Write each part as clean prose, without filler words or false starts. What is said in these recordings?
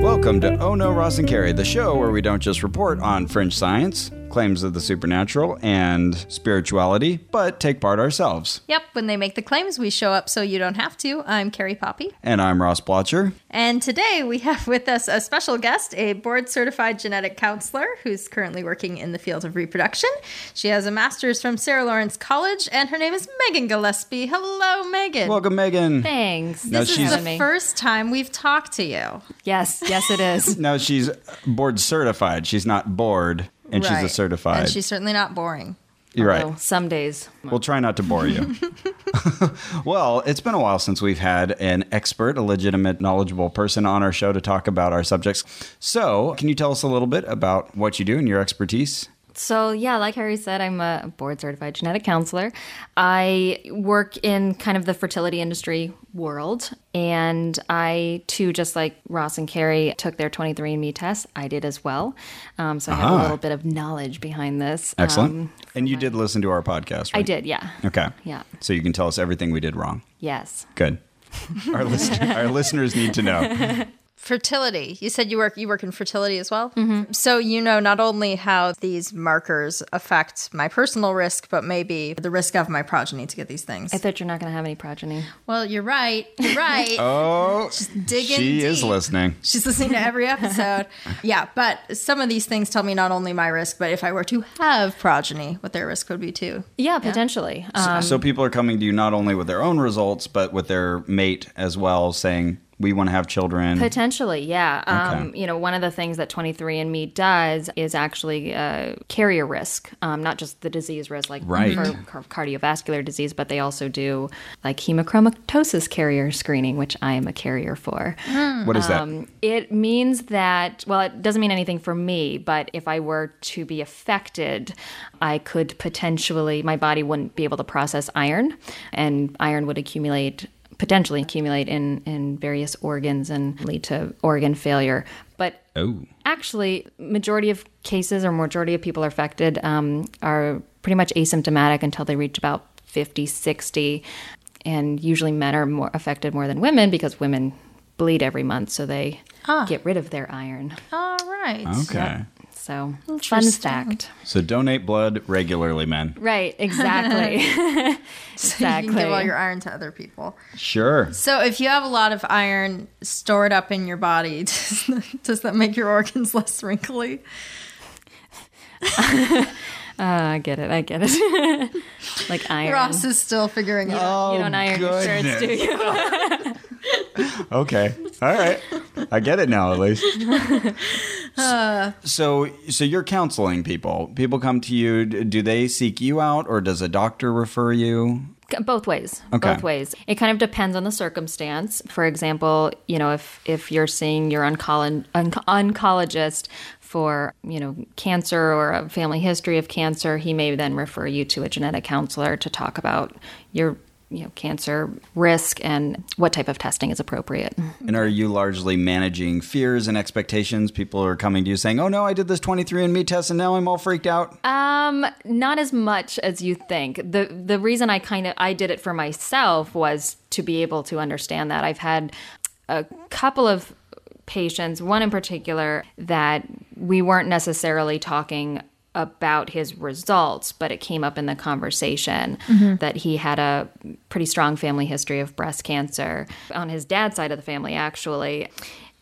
Welcome to Oh No, Ross and Carrie, the show where we don't just report on fringe science, claims of the supernatural, and spirituality, but take part ourselves. Yep, when they make the claims, we show up so you don't have to. I'm Carrie Poppy. And I'm Ross Blotcher. And today we have with us a special guest, a board-certified genetic counselor who's currently working in the field of reproduction. She has a master's from Sarah Lawrence College, and her name is Meghan Gillespie. Hello, Meghan. Welcome, Meghan. Thanks. This is the first time we've talked to you. Yes, it is. No, she's board-certified. She's not bored. And right. She's a certified. And she's certainly not boring. You're right. Some days. We'll try not to bore you. Well, it's been a while since we've had an expert, a legitimate, knowledgeable person on our show to talk about our subjects. So can you tell us a little bit about what you do and your expertise? So, yeah, like Harry said, I'm a board-certified genetic counselor. I work in kind of the fertility industry world, and I, too, just like Ross and Carrie, took their 23andMe test. I did as well. So I have a little bit of knowledge behind this. Excellent. And you did listen to our podcast, right? I did, yeah. Okay. Yeah. So you can tell us everything we did wrong. Yes. Good. Our listeners need to know. Fertility. You said you work in fertility as well? Mm-hmm. So you know not only how these markers affect my personal risk, but maybe the risk of my progeny to get these things. I thought you're not going to have any progeny. Well, you're right. You're right. Oh, she is listening. She's listening to every episode. Yeah, but some of these things tell me not only my risk, but if I were to have progeny, what their risk would be too. Yeah, potentially. So people are coming to you not only with their own results, but with their mate as well, saying, we want to have children. Potentially, yeah. Okay. You know, one of the things that 23andMe does is actually carrier risk, not just the disease risk, like cardiovascular disease, but they also do like hemochromatosis carrier screening, which I am a carrier for. What is that? It means that, well, it doesn't mean anything for me, but if I were to be affected, I could potentially, my body wouldn't be able to process iron, and iron would potentially accumulate in various organs and lead to organ failure. But actually, majority of cases or majority of people affected are pretty much asymptomatic until they reach about 50, 60. And usually men are more affected more than women because women bleed every month, so they get rid of their iron. All right. Okay. Yep. So, fun fact. So, donate blood regularly, men. Right, exactly. So you can give all your iron to other people. Sure. So, if you have a lot of iron stored up in your body, does that make your organs less wrinkly? I get it. Like iron. Ross is still figuring it out. You don't iron your shirts, do you? Okay. All right. I get it now, at least. So you're counseling people. People come to you. Do they seek you out, or does a doctor refer you? Both ways. Okay. Both ways. It kind of depends on the circumstance. For example, you know, if you're seeing your oncologist for, you know, cancer or a family history of cancer, he may then refer you to a genetic counselor to talk about your cancer risk and what type of testing is appropriate. And are you largely managing fears and expectations? People are coming to you saying, oh no, I did this 23andMe test and now I'm all freaked out. Not as much as you think. The reason I did it for myself was to be able to understand that. I've had a couple of patients, one in particular, that we weren't necessarily talking about his results, but it came up in the conversation that he had a pretty strong family history of breast cancer on his dad's side of the family, actually.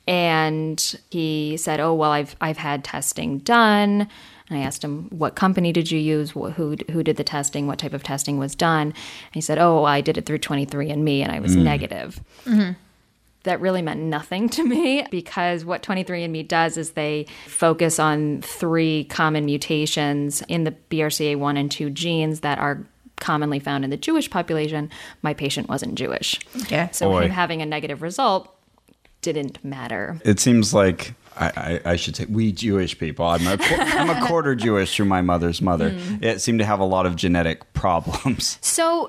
And he said, oh, well, I've had testing done. And I asked him, what company did you use? Who did the testing? What type of testing was done? And he said, oh, well, I did it through 23andMe and I was negative. Mm-hmm. That really meant nothing to me because what 23andMe does is they focus on three common mutations in the BRCA1 and 2 genes that are commonly found in the Jewish population. My patient wasn't Jewish. Okay. So him having a negative result didn't matter. It seems like I should say we Jewish people. I'm a quarter Jewish through my mother's mother. It seemed to have a lot of genetic problems. So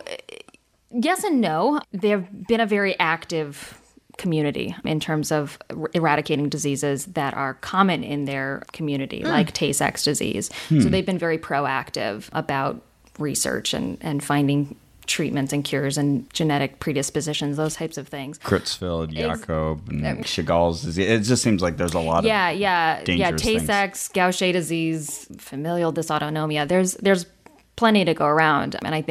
yes and no. They've been a very active community in terms of eradicating diseases that are common in their community, like Tay-Sachs disease. So they've been very proactive about research and finding treatments and cures and genetic predispositions, those types of things. Creutzfeldt Jacob and Chagall's disease. It just seems like there's a lot of dangerous things. Tay-Sachs, Gaucher disease, familial dysautonomia. There's plenty to go around, and I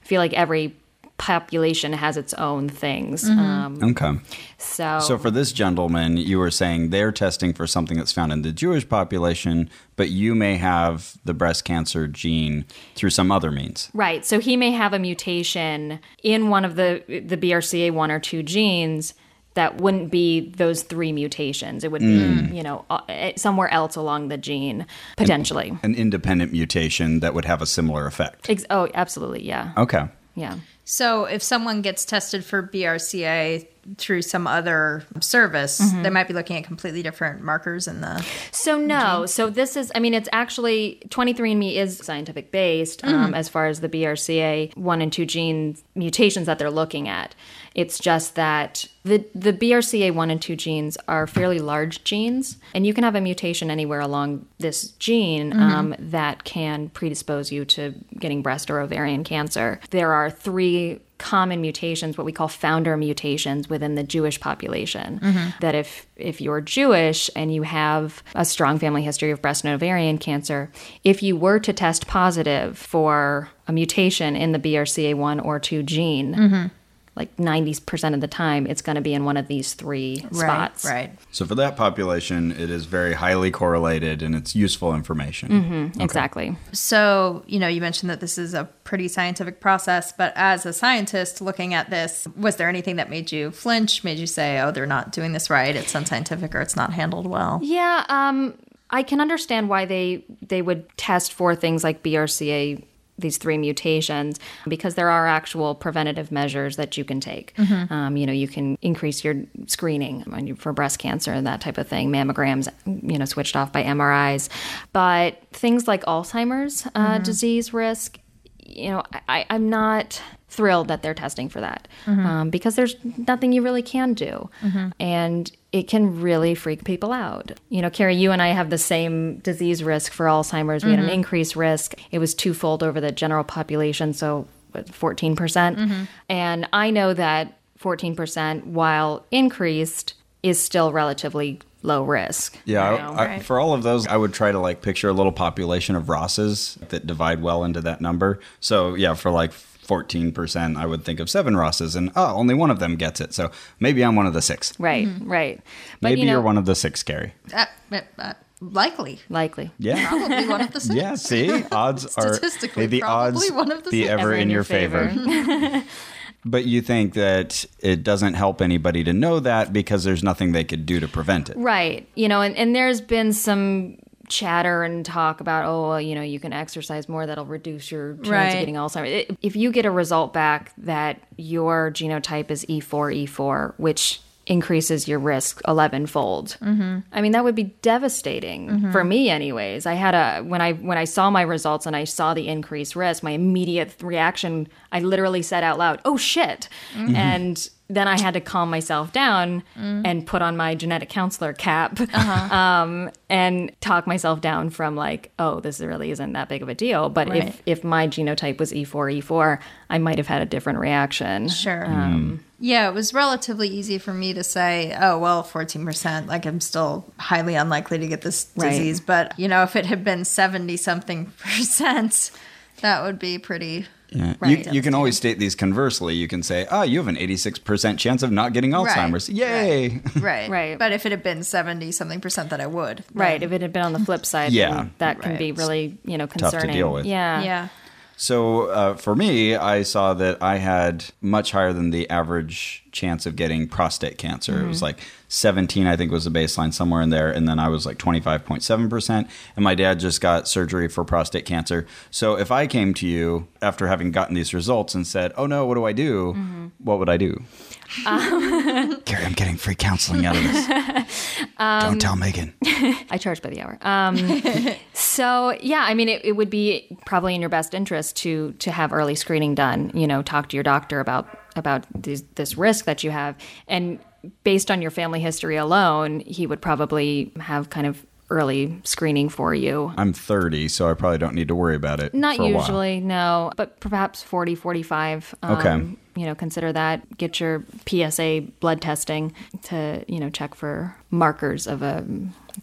feel like every population has its own things. Mm-hmm. Okay. So for this gentleman, you were saying they're testing for something that's found in the Jewish population, but you may have the breast cancer gene through some other means. Right. So he may have a mutation in one of the BRCA1 or 2 genes that wouldn't be those 3 mutations. It would be, somewhere else along the gene, potentially. An independent mutation that would have a similar effect. Oh, absolutely. Yeah. Okay. Yeah. So if someone gets tested for BRCA through some other service, mm-hmm. they might be looking at completely different markers in the... So no. Gene. So this is, it's actually, 23andMe is scientific based as far as the BRCA1 and 2 gene mutations that they're looking at. It's just that the BRCA1 and 2 genes are fairly large genes, and you can have a mutation anywhere along this gene that can predispose you to getting breast or ovarian cancer. There are 3 common mutations, what we call founder mutations, within the Jewish population, that if you're Jewish and you have a strong family history of breast and ovarian cancer, if you were to test positive for a mutation in the BRCA1 or 2 gene, like 90% of the time, it's going to be in one of these 3 spots. Right. So for that population, it is very highly correlated, and it's useful information. Mm-hmm, okay. Exactly. So, you mentioned that this is a pretty scientific process, but as a scientist looking at this, was there anything that made you flinch, made you say, oh, they're not doing this right, it's unscientific, or it's not handled well? Yeah, I can understand why they would test for things like BRCA, these 3 mutations, because there are actual preventative measures that you can take. Mm-hmm. You can increase your screening for breast cancer and that type of thing, mammograms, switched off by MRIs. But things like Alzheimer's disease risk, I'm not thrilled that they're testing for that because there's nothing you really can do. Mm-hmm. And it can really freak people out. Carrie, you and I have the same disease risk for Alzheimer's. We had an increased risk. It was twofold over the general population, so 14%. Mm-hmm. And I know that 14%, while increased, is still relatively low risk. Yeah, for all of those, I would try to picture a little population of Rosses that divide well into that number. So yeah, for 14%, I would think of 7 Rosses, and only one of them gets it. So maybe I'm one of the 6. Right, right. But maybe you're one of the 6, Carrie. Likely. Yeah. Probably one of the 6. Yeah, see? Odds are... Statistically, the odds one of the be 6. Ever in your favor. But you think that it doesn't help anybody to know that because there's nothing they could do to prevent it. Right. And there's been some chatter and talk about, you can exercise more. That'll reduce your chance of getting Alzheimer's. If you get a result back that your genotype is E4, which increases your risk 11-fold. Mm-hmm. That would be devastating for me anyways. I had when I saw my results and I saw the increased risk, my immediate reaction, I literally said out loud, oh shit. Mm-hmm. And then I had to calm myself down and put on my genetic counselor cap and talk myself down from this really isn't that big of a deal. But if my genotype was E4, I might have had a different reaction. Sure. Yeah, it was relatively easy for me to say, 14%, I'm still highly unlikely to get this disease. But, if it had been 70-something percent, that would be pretty... Yeah. You can always state these conversely. You can say, you have an 86% chance of not getting Alzheimer's. Right. Yay! Right. Right. But if it had been 70-something percent, that I would. Then. Right. If it had been on the flip side, that can be really, concerning. Tough to deal with. Yeah. Yeah. So for me, I saw that I had much higher than the average chance of getting prostate cancer. Mm-hmm. It was 17, I think, was the baseline, somewhere in there. And then I was 25.7%. And my dad just got surgery for prostate cancer. So if I came to you after having gotten these results and said, oh no, what do I do? Mm-hmm. What would I do? Carrie, I'm getting free counseling out of this. Don't tell Meghan. I charge by the hour. It would be probably in your best interest to have early screening done. Talk to your doctor about this risk that you have. And based on your family history alone, he would probably have kind of early screening for you. I'm 30, so I probably don't need to worry about it. Not usually, no, but perhaps 40, 45. Okay. You know, consider that. Get your PSA blood testing to, you know, check for markers of a,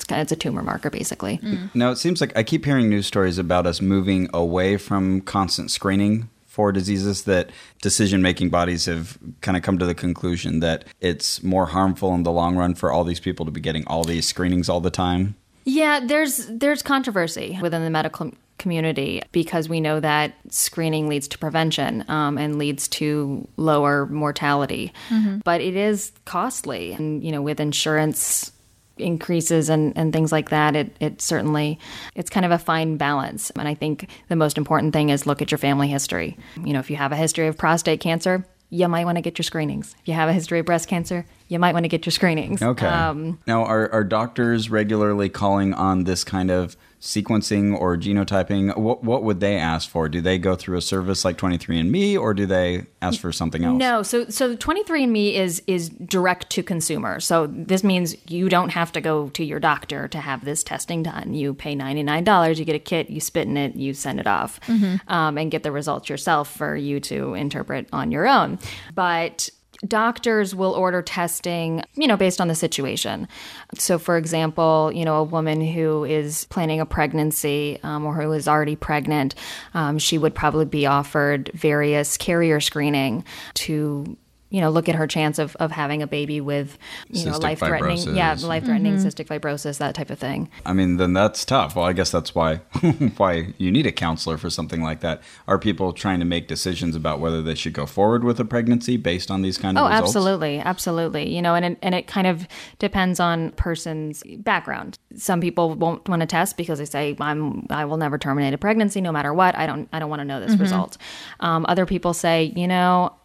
it's a tumor marker, basically. Mm. Now, it seems like I keep hearing news stories about us moving away from constant screening for diseases, that decision-making bodies have kind of come to the conclusion that it's more harmful in the long run for all these people to be getting all these screenings all the time. Yeah, there's controversy within the medical community because we know that screening leads to prevention and leads to lower mortality. Mm-hmm. But it is costly. And, you know, with insurance increases and things like that, it certainly, it's kind of a fine balance. And I think the most important thing is look at your family history. You know, if you have a history of prostate cancer, you might want to get your screenings. If you have a history of breast cancer, you might want to get your screenings. Okay. Now, are doctors regularly calling on this kind of sequencing or genotyping? What would they ask for? Do they go through a service like 23andMe, or do they ask for something else? No. So 23andMe is direct to consumer. So this means you don't have to go to your doctor to have this testing done. You pay $99, you get a kit, you spit in it, you send it off, mm-hmm. And get the results yourself for you to interpret on your own. But doctors will order testing, you know, based on the situation. So, for example, you know, a woman who is planning a pregnancy or who is already pregnant, she would probably be offered various carrier screening to, you know, look at her chance of having a baby with, you know, life-threatening mm-hmm. cystic fibrosis, that type of thing. I mean, then that's tough. Well, I guess that's why you need a counselor for something like that. Are people trying to make decisions about whether they should go forward with a pregnancy based on these kind of results? Oh, absolutely. Absolutely. You know, and it kind of depends on person's background. Some people won't want to test because they say, I will never terminate a pregnancy no matter what. I don't want to know this mm-hmm. result. Other people say, you know,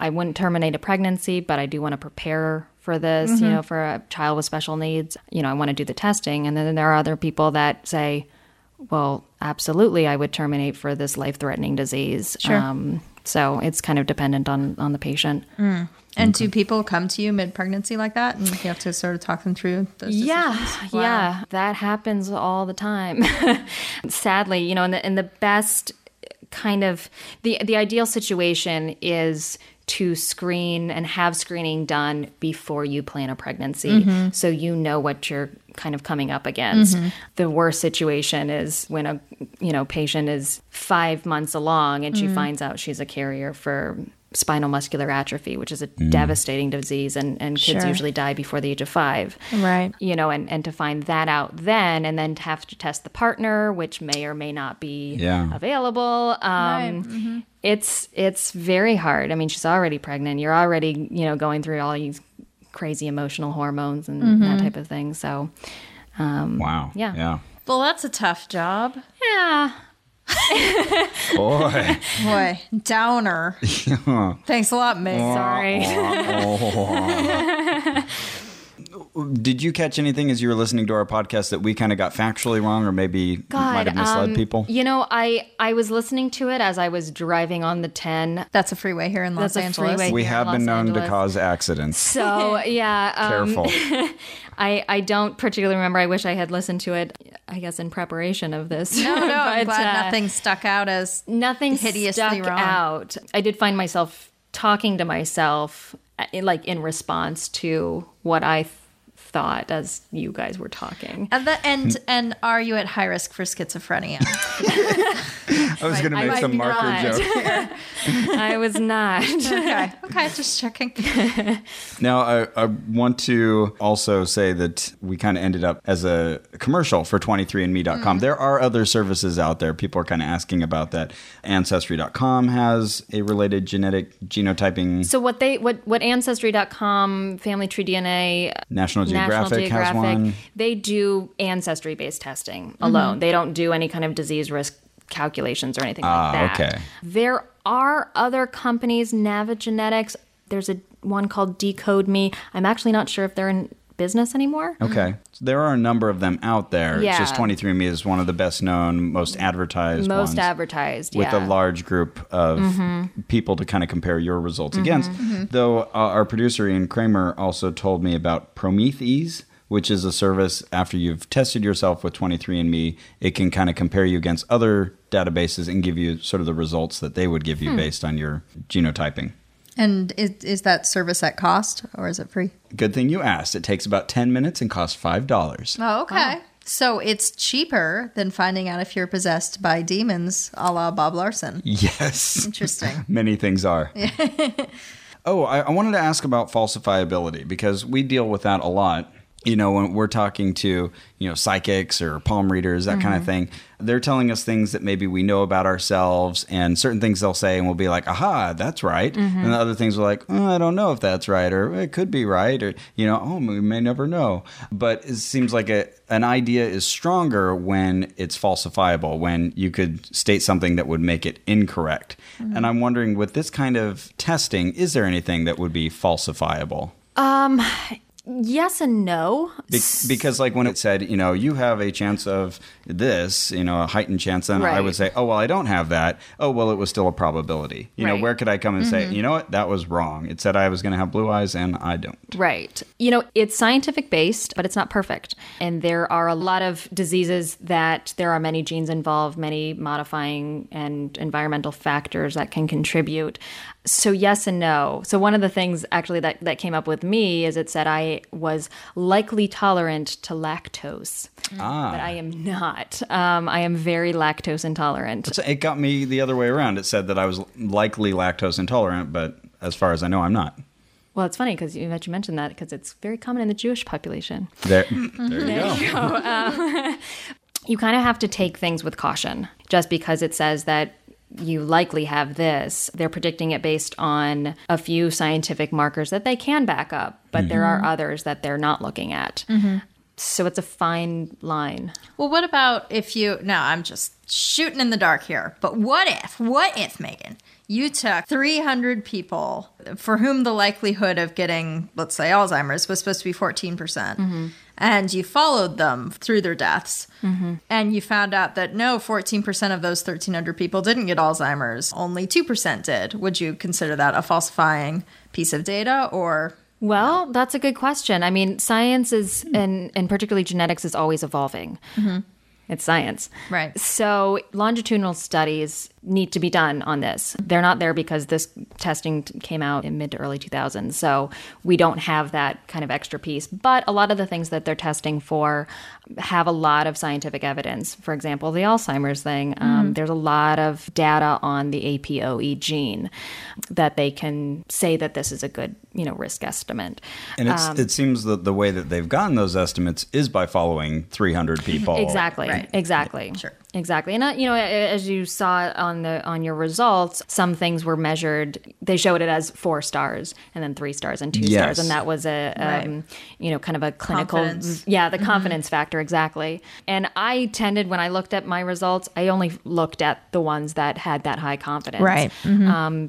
I wouldn't terminate a pregnancy, but I do want to prepare for this, mm-hmm. you know, for a child with special needs. You know, I want to do the testing. And then there are other people that say, well, absolutely, I would terminate for this life-threatening disease. Sure. So it's kind of dependent on the patient. Mm. And okay. Do people come to you mid-pregnancy like that? And you have to sort of talk them through those decisions? Yeah, wow. Yeah. That happens all the time. Sadly, you know, in the best kind of the ideal situation is to screen and have screening done before you plan a pregnancy, mm-hmm. so you know what you're kind of coming up against. Mm-hmm. The worst situation is when a, you know, patient is 5 months along and she mm-hmm. finds out she's a carrier for spinal muscular atrophy, which is a devastating disease, and kids sure. usually die before the age of 5. Right. You know, and to find that out then, and then to have to test the partner, which may or may not be available. Right. Mm-hmm. It's very hard. I mean, she's already pregnant. You're already, you know, going through all these crazy emotional hormones and mm-hmm. that type of thing. So, wow. Yeah. Yeah. Well, that's a tough job. Yeah. Boy, downer. Yeah. Thanks a lot, Meg. Sorry. Did you catch anything as you were listening to our podcast that we kind of got factually wrong, or maybe might have misled people? You know, I was listening to it as I was driving on the 10. That's a freeway here in Los Angeles. We have been known to cause accidents. So, yeah. Careful. I don't particularly remember. I wish I had listened to it, I guess, in preparation of this. No, but, I'm glad nothing stuck out as hideously wrong. I did find myself talking to myself, like, in response to what I thought as you guys were talking. And are you at high risk for schizophrenia? I was going to make some marker joke. I was not. Okay, just checking. Now, I want to also say that we kind of ended up as a commercial for 23andMe.com. Mm. There are other services out there. People are kind of asking about that. Ancestry.com has a related genetic genotyping. So what Ancestry.com, Family Tree DNA, National Geographic has one. They do ancestry-based testing alone. Mm-hmm. They don't do any kind of disease risk calculations or anything like that. Okay. There are other companies, Navigenics. There's one called Decode Me. I'm actually not sure if they're in business anymore. Okay. So there are a number of them out there. Yeah. It's just 23andMe is one of the best known, most advertised with a large group of mm-hmm. people to kind of compare your results mm-hmm. against. Mm-hmm. Though our producer Ian Kramer also told me about Promethease, which is a service after you've tested yourself with 23andMe, it can kind of compare you against other databases and give you sort of the results that they would give you based on your genotyping. And is that service at cost or is it free? Good thing you asked. It takes about 10 minutes and costs $5. Oh, okay. Oh. So it's cheaper than finding out if you're possessed by demons a la Bob Larson. Yes. Interesting. Many things are. Oh, I wanted to ask about falsifiability because we deal with that a lot. You know, when we're talking to, you know, psychics or palm readers, that kind of thing, they're telling us things that maybe we know about ourselves, and certain things they'll say and we'll be like, aha, that's right. And the other things we're like, oh, I don't know if that's right, or it could be right, or, you know, oh, we may never know. But it seems like an idea is stronger when it's falsifiable, when you could state something that would make it incorrect. And I'm wondering, with this kind of testing, is there anything that would be falsifiable? Yes and no. Because like when it said, you know, you have a chance of this, you know, a heightened chance, then I would say, oh, well, I don't have that. Oh, well, it was still a probability. You know, where could I come and say, you know what, that was wrong. It said I was going to have blue eyes and I don't. Right. You know, it's scientific based, but it's not perfect. And there are a lot of diseases that there are many genes involved, many modifying and environmental factors that can contribute. So yes and no. So one of the things actually that came up with me is it said I was likely tolerant to lactose, but I am not. I am very lactose intolerant. It got me the other way around. It said that I was likely lactose intolerant, but as far as I know, I'm not. Well, it's funny because you mentioned that because it's very common in the Jewish population. There you go. You kind of have to take things with caution just because it says that you likely have this. They're predicting it based on a few scientific markers that they can back up, but there are others that they're not looking at. So it's a fine line. Well, what about if you, now I'm just shooting in the dark here, but what if, Meghan, you took 300 people for whom the likelihood of getting, let's say, Alzheimer's was supposed to be 14%, and you followed them through their deaths, and you found out that, no, 14% of those 1,300 people didn't get Alzheimer's. Only 2% did. Would you consider that a falsifying piece of data or... Well, that's a good question. I mean, science is, and particularly genetics, is always evolving. It's science. Right. So longitudinal studies need to be done on this. They're not there because this testing came out in mid to early 2000s. So we don't have that kind of extra piece. But a lot of the things that they're testing for have a lot of scientific evidence. For example, the Alzheimer's thing. There's a lot of data on the APOE gene that they can say that this is a good, you know, risk estimate. And it's, it seems that the way that they've gotten those estimates is by following 300 people. Exactly. Right. Exactly. Sure. Exactly. And, you know, as you saw on your results, some things were measured. They showed it as 4 stars and then 3 stars and 2 stars. And that was a, you know, kind of a clinical. Confidence. Yeah, the confidence factor. Exactly. And I tended, when I looked at my results, I only looked at the ones that had that high confidence. Right.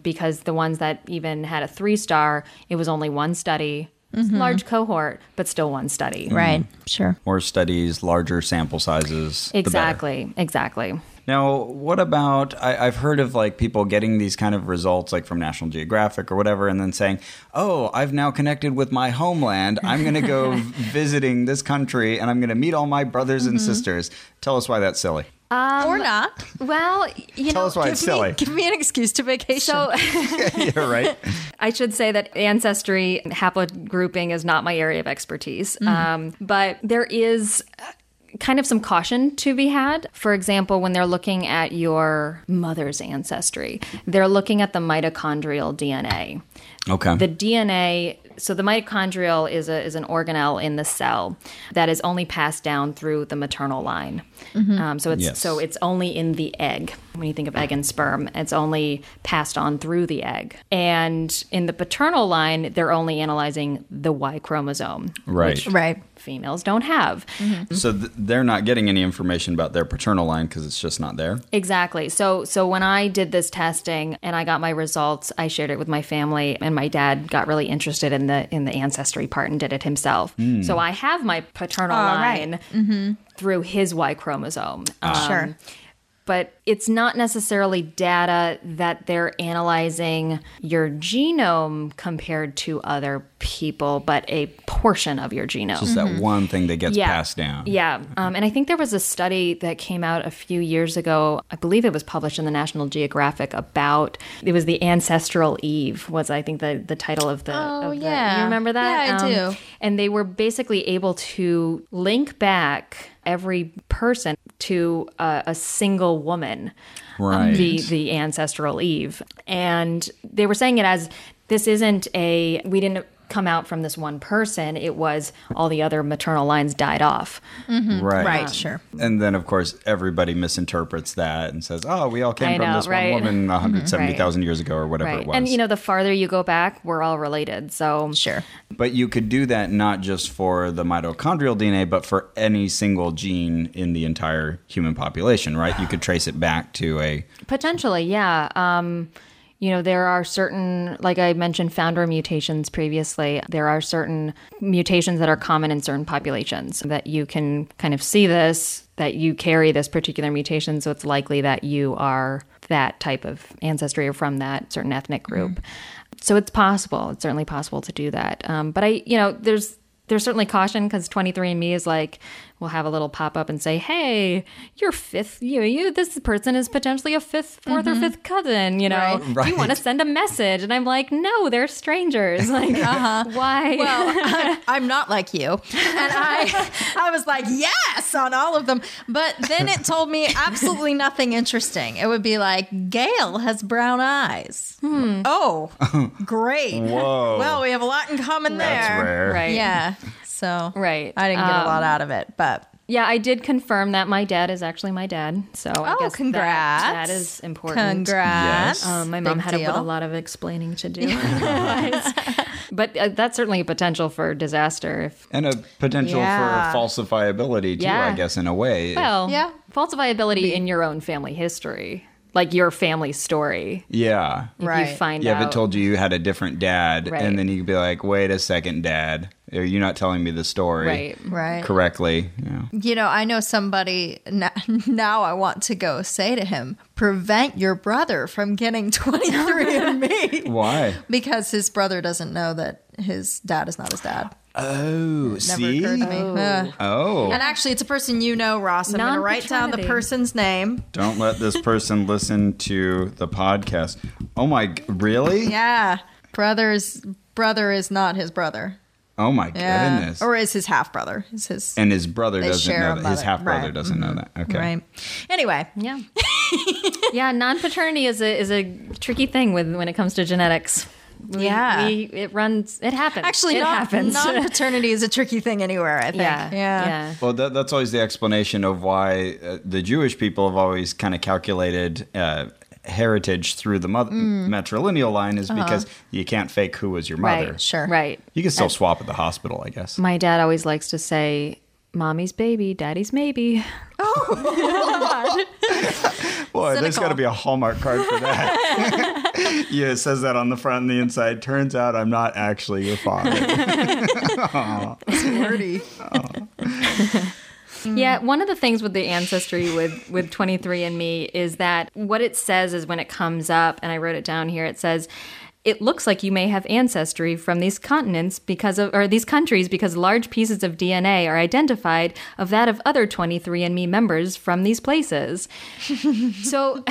Because the ones that even had a 3-star, it was only one study. Large cohort, but still one study. Right. Sure. More studies, larger sample sizes. Exactly. Exactly. Now, what about, I've heard of like people getting these kind of results like from National Geographic or whatever, and then saying, oh, I've now connected with my homeland. I'm going to go visiting this country and I'm going to meet all my brothers and sisters. Tell us why that's silly. Or not. Well, you know, give me an excuse to vacation. So, you're right. I should say that ancestry and haplogrouping is not my area of expertise. But there is kind of some caution to be had. For example, when they're looking at your mother's ancestry, they're looking at the mitochondrial DNA. Okay. The DNA... So the mitochondrial is an organelle in the cell that is only passed down through the maternal line. So it's only in the egg. When you think of egg and sperm, it's only passed on through the egg. And in the paternal line, they're only analyzing the Y chromosome, which females don't have. So they're not getting any information about their paternal line because it's just not there. Exactly. So when I did this testing and I got my results, I shared it with my family, and my dad got really interested in the ancestry part and did it himself. So I have my paternal line through his Y chromosome. Sure. but it's not necessarily data that they're analyzing your genome compared to other people, but a portion of your genome. So it's that one thing that gets passed down. Yeah. And I think there was a study that came out a few years ago. I believe it was published in the National Geographic about, it was the Ancestral Eve was, I think, the title of the. Oh, of yeah. You remember that? Yeah, I do. And they were basically able to link back every person to a single woman, right. The Ancestral Eve. And they were saying it as, this isn't a, we didn't come out from this one person. It was all the other maternal lines died off. Mm-hmm. Right. Right, sure. And then, of course, everybody misinterprets that and says, oh, we all came from this one woman 170,000 years ago or whatever it was. And, you know, the farther you go back, we're all related. So sure. But you could do that not just for the mitochondrial DNA, but for any single gene in the entire human population, right? You could trace it back to a... Potentially, yeah. You know, there are certain, like I mentioned, founder mutations previously. There are certain mutations that are common in certain populations that you can kind of see this, that you carry this particular mutation. So it's likely that you are that type of ancestry or from that certain ethnic group. Mm-hmm. So it's possible. It's certainly possible to do that. But I, you know, there's certainly caution because 23andMe is like, we'll have a little pop up and say, hey, you're fifth, you this person is potentially a fourth or fifth cousin, you know, right. Do you want to send a message? And I'm like, no, they're strangers. Like, why? Well, I'm not like you. And I was like, yes, on all of them. But then it told me absolutely nothing interesting. It would be like, Gail has brown eyes. Hmm. Oh, great. Whoa. Well, we have a lot in common there. That's rare. Right. Yeah. So right. I didn't get a lot out of it, but yeah, I did confirm that my dad is actually my dad. So I guess congrats. That is important. Congrats. Yes. My mom had a lot of explaining to do. But that's certainly a potential for disaster. And a potential for falsifiability too, I guess, in a way. Well, falsifiability in your own family history. Like your family story. Yeah. If you find out. Yeah, if it told you had a different dad, and then you could be like, wait a second, dad. Are you not telling me the story correctly? Yeah. You know, I know somebody, now I want to go say to him, prevent your brother from getting 23andMe. Why? Because his brother doesn't know that his dad is not his dad. Oh, never see? Occurred to me. And actually, it's a person you know, Ross. I'm going to write down the person's name. Don't let this person listen to the podcast. Oh my, really? Yeah. Brother is not his brother. Oh my goodness. Or is his half-brother. And his brother doesn't know that. His half-brother doesn't know that. Okay. Right. Anyway. Yeah. Yeah, non-paternity is a tricky thing when it comes to genetics. It happens. Actually, non-paternity is a tricky thing anywhere, I think. Yeah. Well, that's always the explanation of why the Jewish people have always kind of calculated heritage through the matrilineal line is because you can't fake who was your mother. Right, sure. Right. You can still swap at the hospital, I guess. My dad always likes to say, mommy's baby, daddy's maybe. Oh. Boy, there's got to be a Hallmark card for that. It says that on the front and the inside. Turns out I'm not actually your father. It's wordy. Oh. Yeah, one of the things with the ancestry with 23andMe is that what it says is when it comes up, and I wrote it down here, it says, it looks like you may have ancestry from these continents these countries because large pieces of DNA are identified of that of other 23andMe members from these places. So,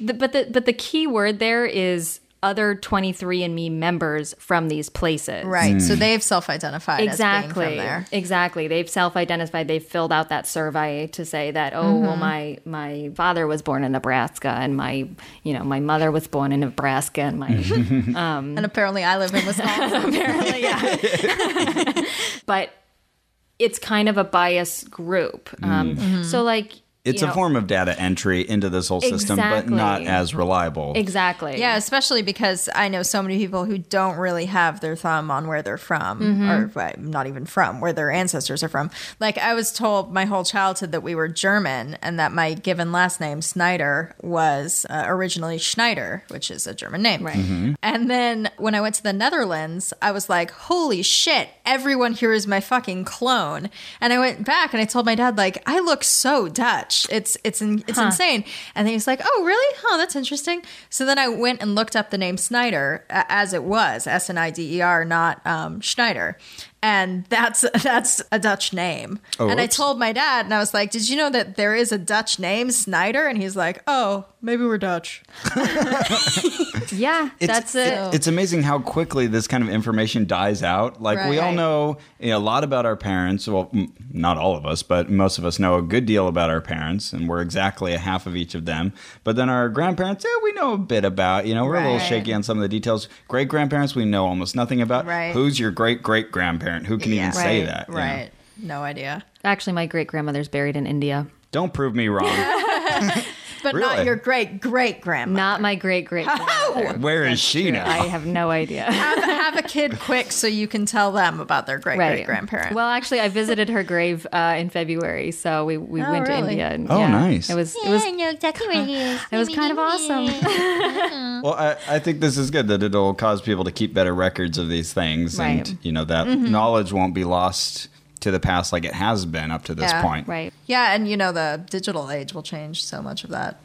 but the key word there is other 23andMe members from these places. Right. Mm. So they've self-identified as being from there. Exactly. They've self-identified. They've filled out that survey to say that, my father was born in Nebraska and my mother was born in Nebraska and my... and apparently I live in Wisconsin. Apparently, yeah. But it's kind of a biased group. So like... It's a form of data entry into this whole system, but not as reliable. Exactly. Yeah, especially because I know so many people who don't really have their thumb on where they're from, or not even from, where their ancestors are from. Like, I was told my whole childhood that we were German and that my given last name, Snyder, was originally Schneider, which is a German name. Right. Mm-hmm. And then when I went to the Netherlands, I was like, holy shit, everyone here is my fucking clone. And I went back and I told my dad, like, I look so Dutch. much. It's insane. And then he's like, oh, really? Oh, that's interesting. So then I went and looked up the name Snyder as it was, S-N-I-D-E-R, not Schneider. And that's a Dutch name. Oh, and I told my dad, and I was like, did you know that there is a Dutch name, Snyder? And he's like, oh, maybe we're Dutch. Yeah, that's it. It's amazing how quickly this kind of information dies out. Like, right. We all know, a lot about our parents. Well, not all of us, but most of us know a good deal about our parents. And we're exactly a half of each of them. But then our grandparents, we know a bit about. We're a little shaky on some of the details. Great-grandparents, we know almost nothing about. Right. Who's your great-great-grandparent? Who can even say that? Right. No idea. Actually, my great-grandmother's buried in India. Don't prove me wrong. But really? Not your great-great-grandmother. Not my great-great-grandmother. Where is she now? I have no idea. Have a kid quick so you can tell them about their great-great-grandparent. Right. Well, actually, I visited her grave in February, so we went to India. And, nice. It was I know exactly where he is. It was kind of awesome. Well, I think this is good that it'll cause people to keep better records of these things. Right. And, that knowledge won't be lost to the past like it has been up to this point. Right. Yeah, and the digital age will change so much of that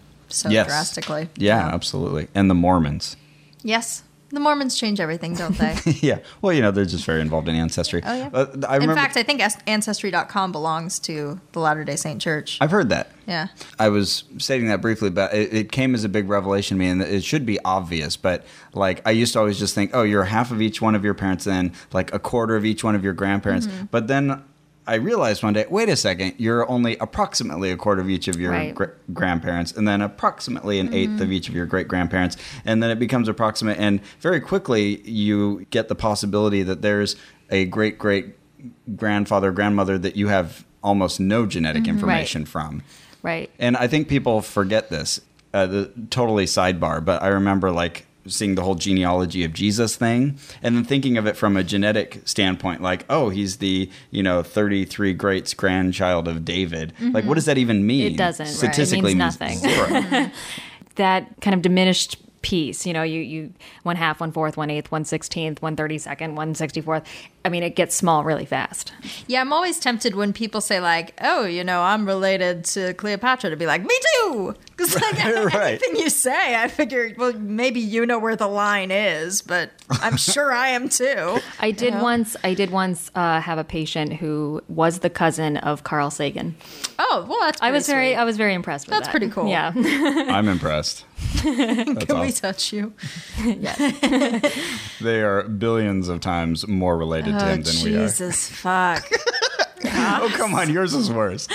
drastically. Yeah, absolutely. And the Mormons. Yes. The Mormons change everything, don't they? Yeah. Well, they're just very involved in Ancestry. Oh, yeah. In fact, I think Ancestry.com belongs to the Latter-day Saint Church. I've heard that. Yeah. I was stating that briefly, but it came as a big revelation to me, and it should be obvious, but I used to always just think, oh, you're half of each one of your parents and a quarter of each one of your grandparents. Mm-hmm. But then I realized one day, wait a second, you're only approximately a quarter of each of your grandparents, and then approximately an eighth of each of your great-grandparents, and then it becomes approximate, and very quickly you get the possibility that there's a great-great-grandfather, grandmother that you have almost no genetic information from. Right. And I think people forget this, totally sidebar, but I remember seeing the whole genealogy of Jesus thing and then thinking of it from a genetic standpoint, he's the, 33 greats grandchild of David. Mm-hmm. What does that even mean? It doesn't. Statistically, right. It means nothing. That kind of diminished piece, you 1/2, 1/4, 1/8, 1/16, 1/32, 1/64. I mean, it gets small really fast. Yeah, I'm always tempted when people say I'm related to Cleopatra to be like, me too! Because anything you say, I figure, well, maybe where the line is, but I'm sure I am too. I did once have a patient who was the cousin of Carl Sagan. Oh, well, that's pretty sweet. I was very impressed with that. That's pretty cool. Yeah. I'm impressed. Can we touch you? Yes. They are billions of times more related to him than we are. Jesus, fuck. Oh, come on. Yours is worse.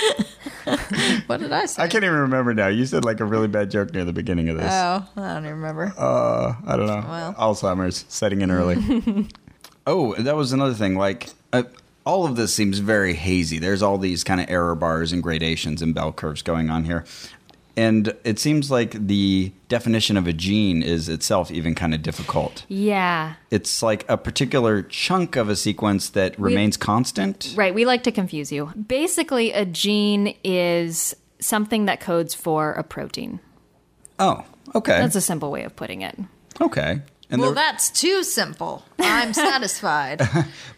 What did I say? I can't even remember now. You said a really bad joke near the beginning of this. Oh, I don't even remember. I don't know. Well. Alzheimer's setting in early. Oh, that was another thing. All of this seems very hazy. There's all these kind of error bars and gradations and bell curves going on here. And it seems like the definition of a gene is itself even kind of difficult. Yeah. It's like a particular chunk of a sequence that remains constant. Right. We like to confuse you. Basically, a gene is something that codes for a protein. Oh, okay. That's a simple way of putting it. Okay. And that's too simple. I'm satisfied.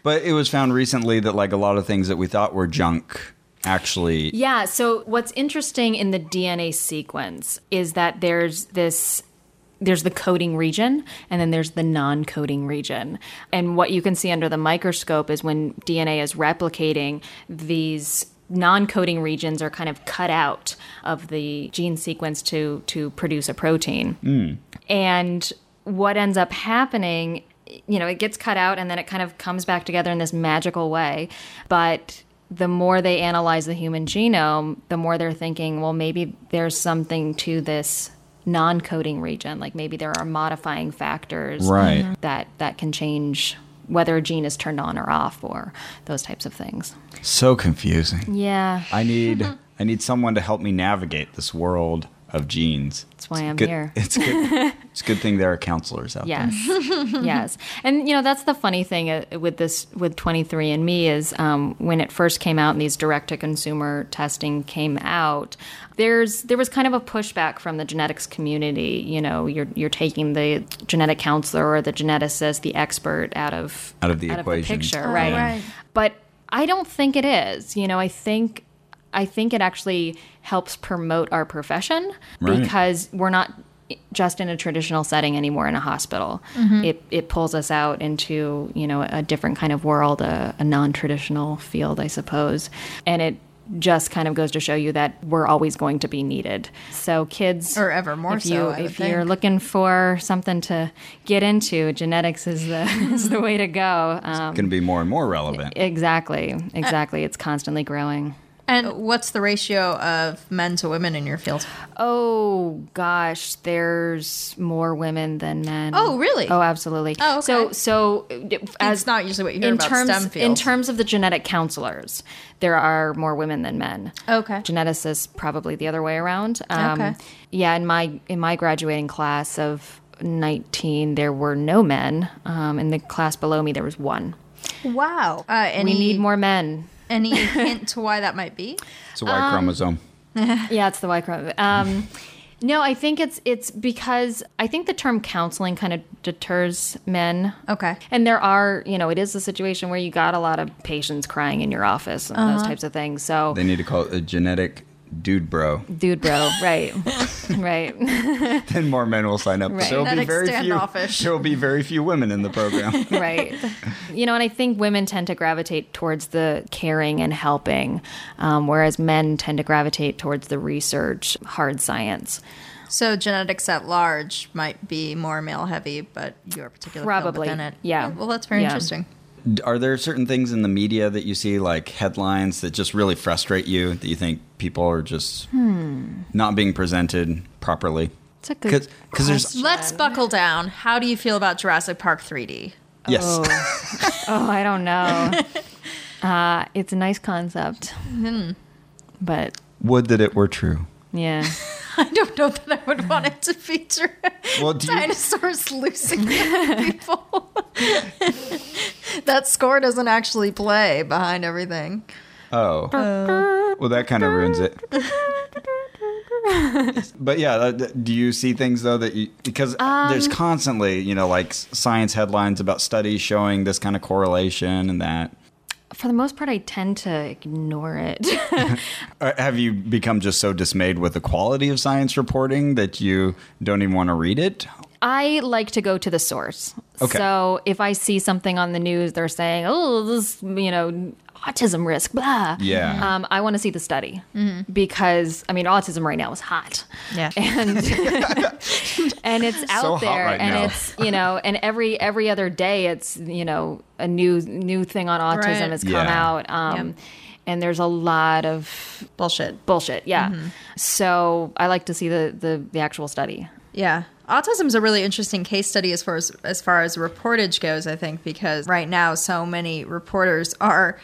But it was found recently that a lot of things that we thought were junk actually... Yeah, so what's interesting in the DNA sequence is that there's the coding region, and then there's the non-coding region. And what you can see under the microscope is when DNA is replicating, these non-coding regions are kind of cut out of the gene sequence to produce a protein. Mm. And what ends up happening, it gets cut out, and then it kind of comes back together in this magical way, but... the more they analyze the human genome, the more they're thinking, well, maybe there's something to this non-coding region. Maybe there are modifying factors that can change whether a gene is turned on or off or those types of things. So confusing. Yeah. I need someone to help me navigate this world of genes. That's why I'm here. It's a good thing there are counselors out there. Yes. And, that's the funny thing with 23andMe is when it first came out and these direct-to-consumer testing came out, there was kind of a pushback from the genetics community. You're taking the genetic counselor or the geneticist, the expert out of the equation. Of the picture, right? But I don't think it is. I think I think it actually helps promote our profession, right, because we're not just in a traditional setting anymore in a hospital. Mm-hmm. It pulls us out into, you know, a different kind of world, a non-traditional field, I suppose. And it just kind of goes to show you that we're always going to be needed. So kids, or ever more so, if you're looking for something to get into, genetics is the way to go. It's going to be more and more relevant. Exactly. It's constantly growing. And what's the ratio of men to women in your field? Oh, gosh, there's more women than men. Oh, really? Oh, absolutely. Oh, okay. So it's not usually what you hear about STEM fields. In terms of the genetic counselors, there are more women than men. Okay. Geneticists, probably the other way around. Okay. Yeah, in my graduating class of 19, there were no men. In the class below me, there was one. Wow. We need more men. Any hint to why that might be? It's a Y chromosome. Yeah, it's the Y chromosome. No, I think it's because I think the term counseling kind of deters men. Okay. And there are, you know, it is a situation where you got a lot of patients crying in your office and those types of things. So they need to call it a genetic dude bro, right. Right. Then more men will sign up. Right. There'll be very few women in the program. Right. You know, and I think women tend to gravitate towards the caring and helping, whereas men tend to gravitate towards the research, hard science. So genetics at large might be more male heavy, but your particular probably field within it. Yeah. Well, that's very interesting. Are there certain things in the media that you see, like headlines, that just really frustrate you, that you think people are just not being presented properly? It's a good question. Let's buckle down. How do you feel about Jurassic Park 3D? Yes. Oh, I don't know. It's a nice concept. Mm-hmm. But would that it were true. Yeah. I don't know that I would want it to feature dinosaurs losing people. That score doesn't actually play behind everything. Oh. Well, that kind of ruins it. But yeah, do you see things, though, that you... Because there's constantly, you know, like science headlines about studies showing this kind of correlation and that. For the most part, I tend to ignore it. Have you become just so dismayed with the quality of science reporting that you don't even want to read it? I like to go to the source. Okay. So if I see something on the news, they're saying, oh, this, you know, autism risk, blah. Yeah. I want to see the study because, I mean, autism right now is hot. Yeah. And and it's out so there, hot right and now. It's, you know, and every other day it's, you know, a new thing on autism has come out. And there's a lot of bullshit. Yeah. Mm-hmm. So I like to see the actual study. Yeah. Autism is a really interesting case study as far as reportage goes, I think, because right now so many reporters are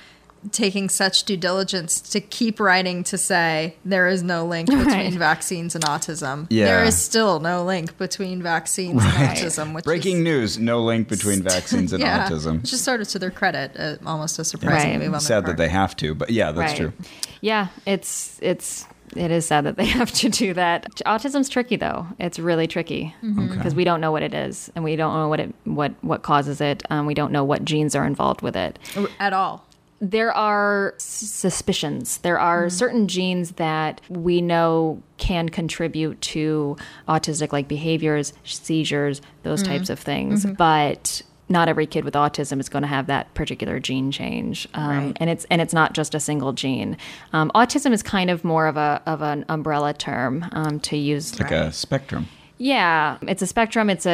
taking such due diligence to keep writing to say there is no link between vaccines and autism. Yeah. There is still no link between vaccines and autism. Which breaking news, no link between vaccines and autism. Which is sort of to their credad, almost a surprising move on their part. Sad that they have to, but yeah, that's true. Yeah, it is sad that they have to do that. Autism's tricky, though. It's really tricky because we don't know what it is, and we don't know what causes it. We don't know what genes are involved with it at all. There are suspicions. There are certain genes that we know can contribute to autistic-like behaviors, seizures, those types of things, but not every kid with autism is going to have that particular gene change, and it's not just a single gene. Autism is kind of more of an umbrella term to use. It's like a spectrum. Yeah, it's a spectrum. It's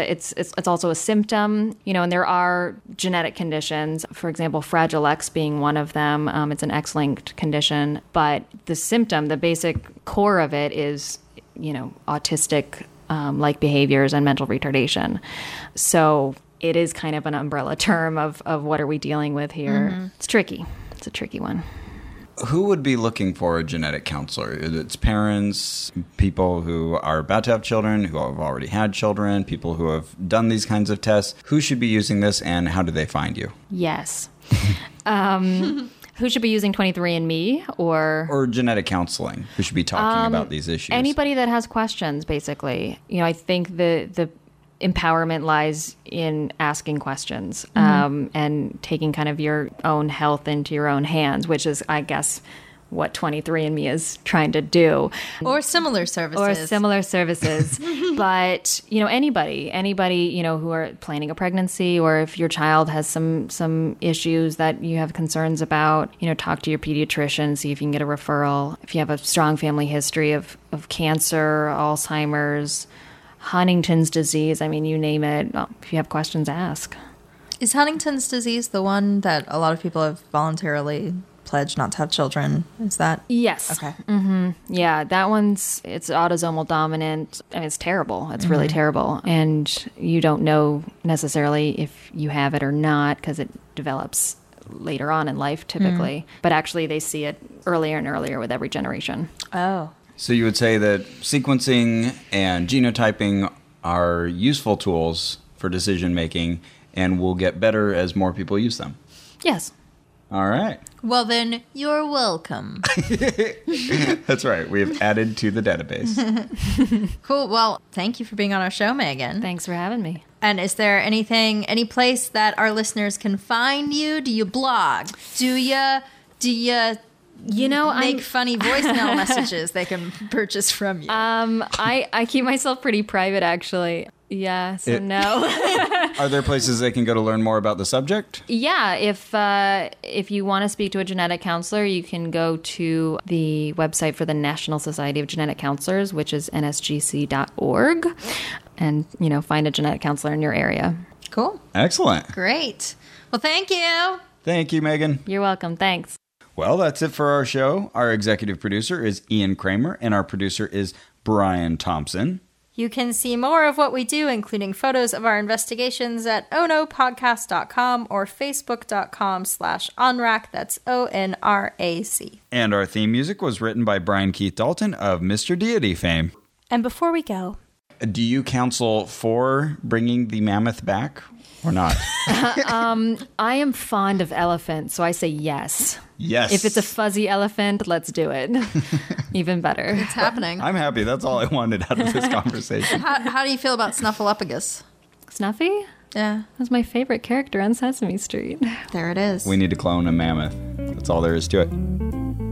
also a symptom, you know. And there are genetic conditions. For example, fragile X being one of them. It's an X-linked condition, but the symptom, the basic core of it, is, you know, autistic like behaviors and mental retardation. So it is kind of an umbrella term of what are we dealing with here. Mm-hmm. It's tricky. It's a tricky one. Who would be looking for a genetic counselor? It's parents, people who are about to have children, who have already had children, people who have done these kinds of tests. Who should be using this, and how do they find you? Yes. Who should be using 23andMe or genetic counseling? Who should be talking about these issues? Anybody that has questions, basically. You know, I think the empowerment lies in asking questions and taking kind of your own health into your own hands, which is, I guess, what 23andMe is trying to do. Or similar services. But, you know, anybody, you know, who are planning a pregnancy, or if your child has some issues that you have concerns about, you know, talk to your pediatrician, see if you can get a referral. If you have a strong family history of cancer, Alzheimer's, Huntington's disease, I mean, you name it. If you have questions, ask. Is Huntington's disease the one that a lot of people have voluntarily pledged not to have children? Is that? Yes. Okay. Mm-hmm. Yeah, that one's, it's autosomal dominant. I mean, it's terrible. It's really terrible. And you don't know necessarily if you have it or not, because it develops later on in life typically. But actually they see it earlier and earlier with every generation. Oh. So you would say that sequencing and genotyping are useful tools for decision making, and will get better as more people use them. Yes. All right. Well, then, you're welcome. That's right. We have added to the database. Cool. Well, thank you for being on our show, Megan. Thanks for having me. And is there anything, any place that our listeners can find you? Do you blog? Do you? You know, make funny voicemail messages they can purchase from you. I keep myself pretty private, actually. Yeah, so no. Are there places they can go to learn more about the subject? Yeah, if you want to speak to a genetic counselor, you can go to the website for the National Society of Genetic Counselors, which is nsgc.org, and, you know, find a genetic counselor in your area. Cool. Excellent. Great. Well, thank you. Thank you, Megan. You're welcome. Thanks. Well, that's it for our show. Our executive producer is Ian Kramer, and our producer is Brian Thompson. You can see more of what we do, including photos of our investigations, at ohnopodcast.com or facebook.com/onrac. That's ONRAC. And our theme music was written by Brian Keith Dalton of Mr. Deity fame. And before we go, do you counsel for bringing the mammoth back or not? I am fond of elephants, so I say yes. Yes. If it's a fuzzy elephant, let's do it. Even better. It's happening. I'm happy. That's all I wanted out of this conversation. How do you feel about Snuffleupagus? Snuffy? Yeah. That's my favorite character on Sesame Street. There it is. We need to clone a mammoth. That's all there is to it.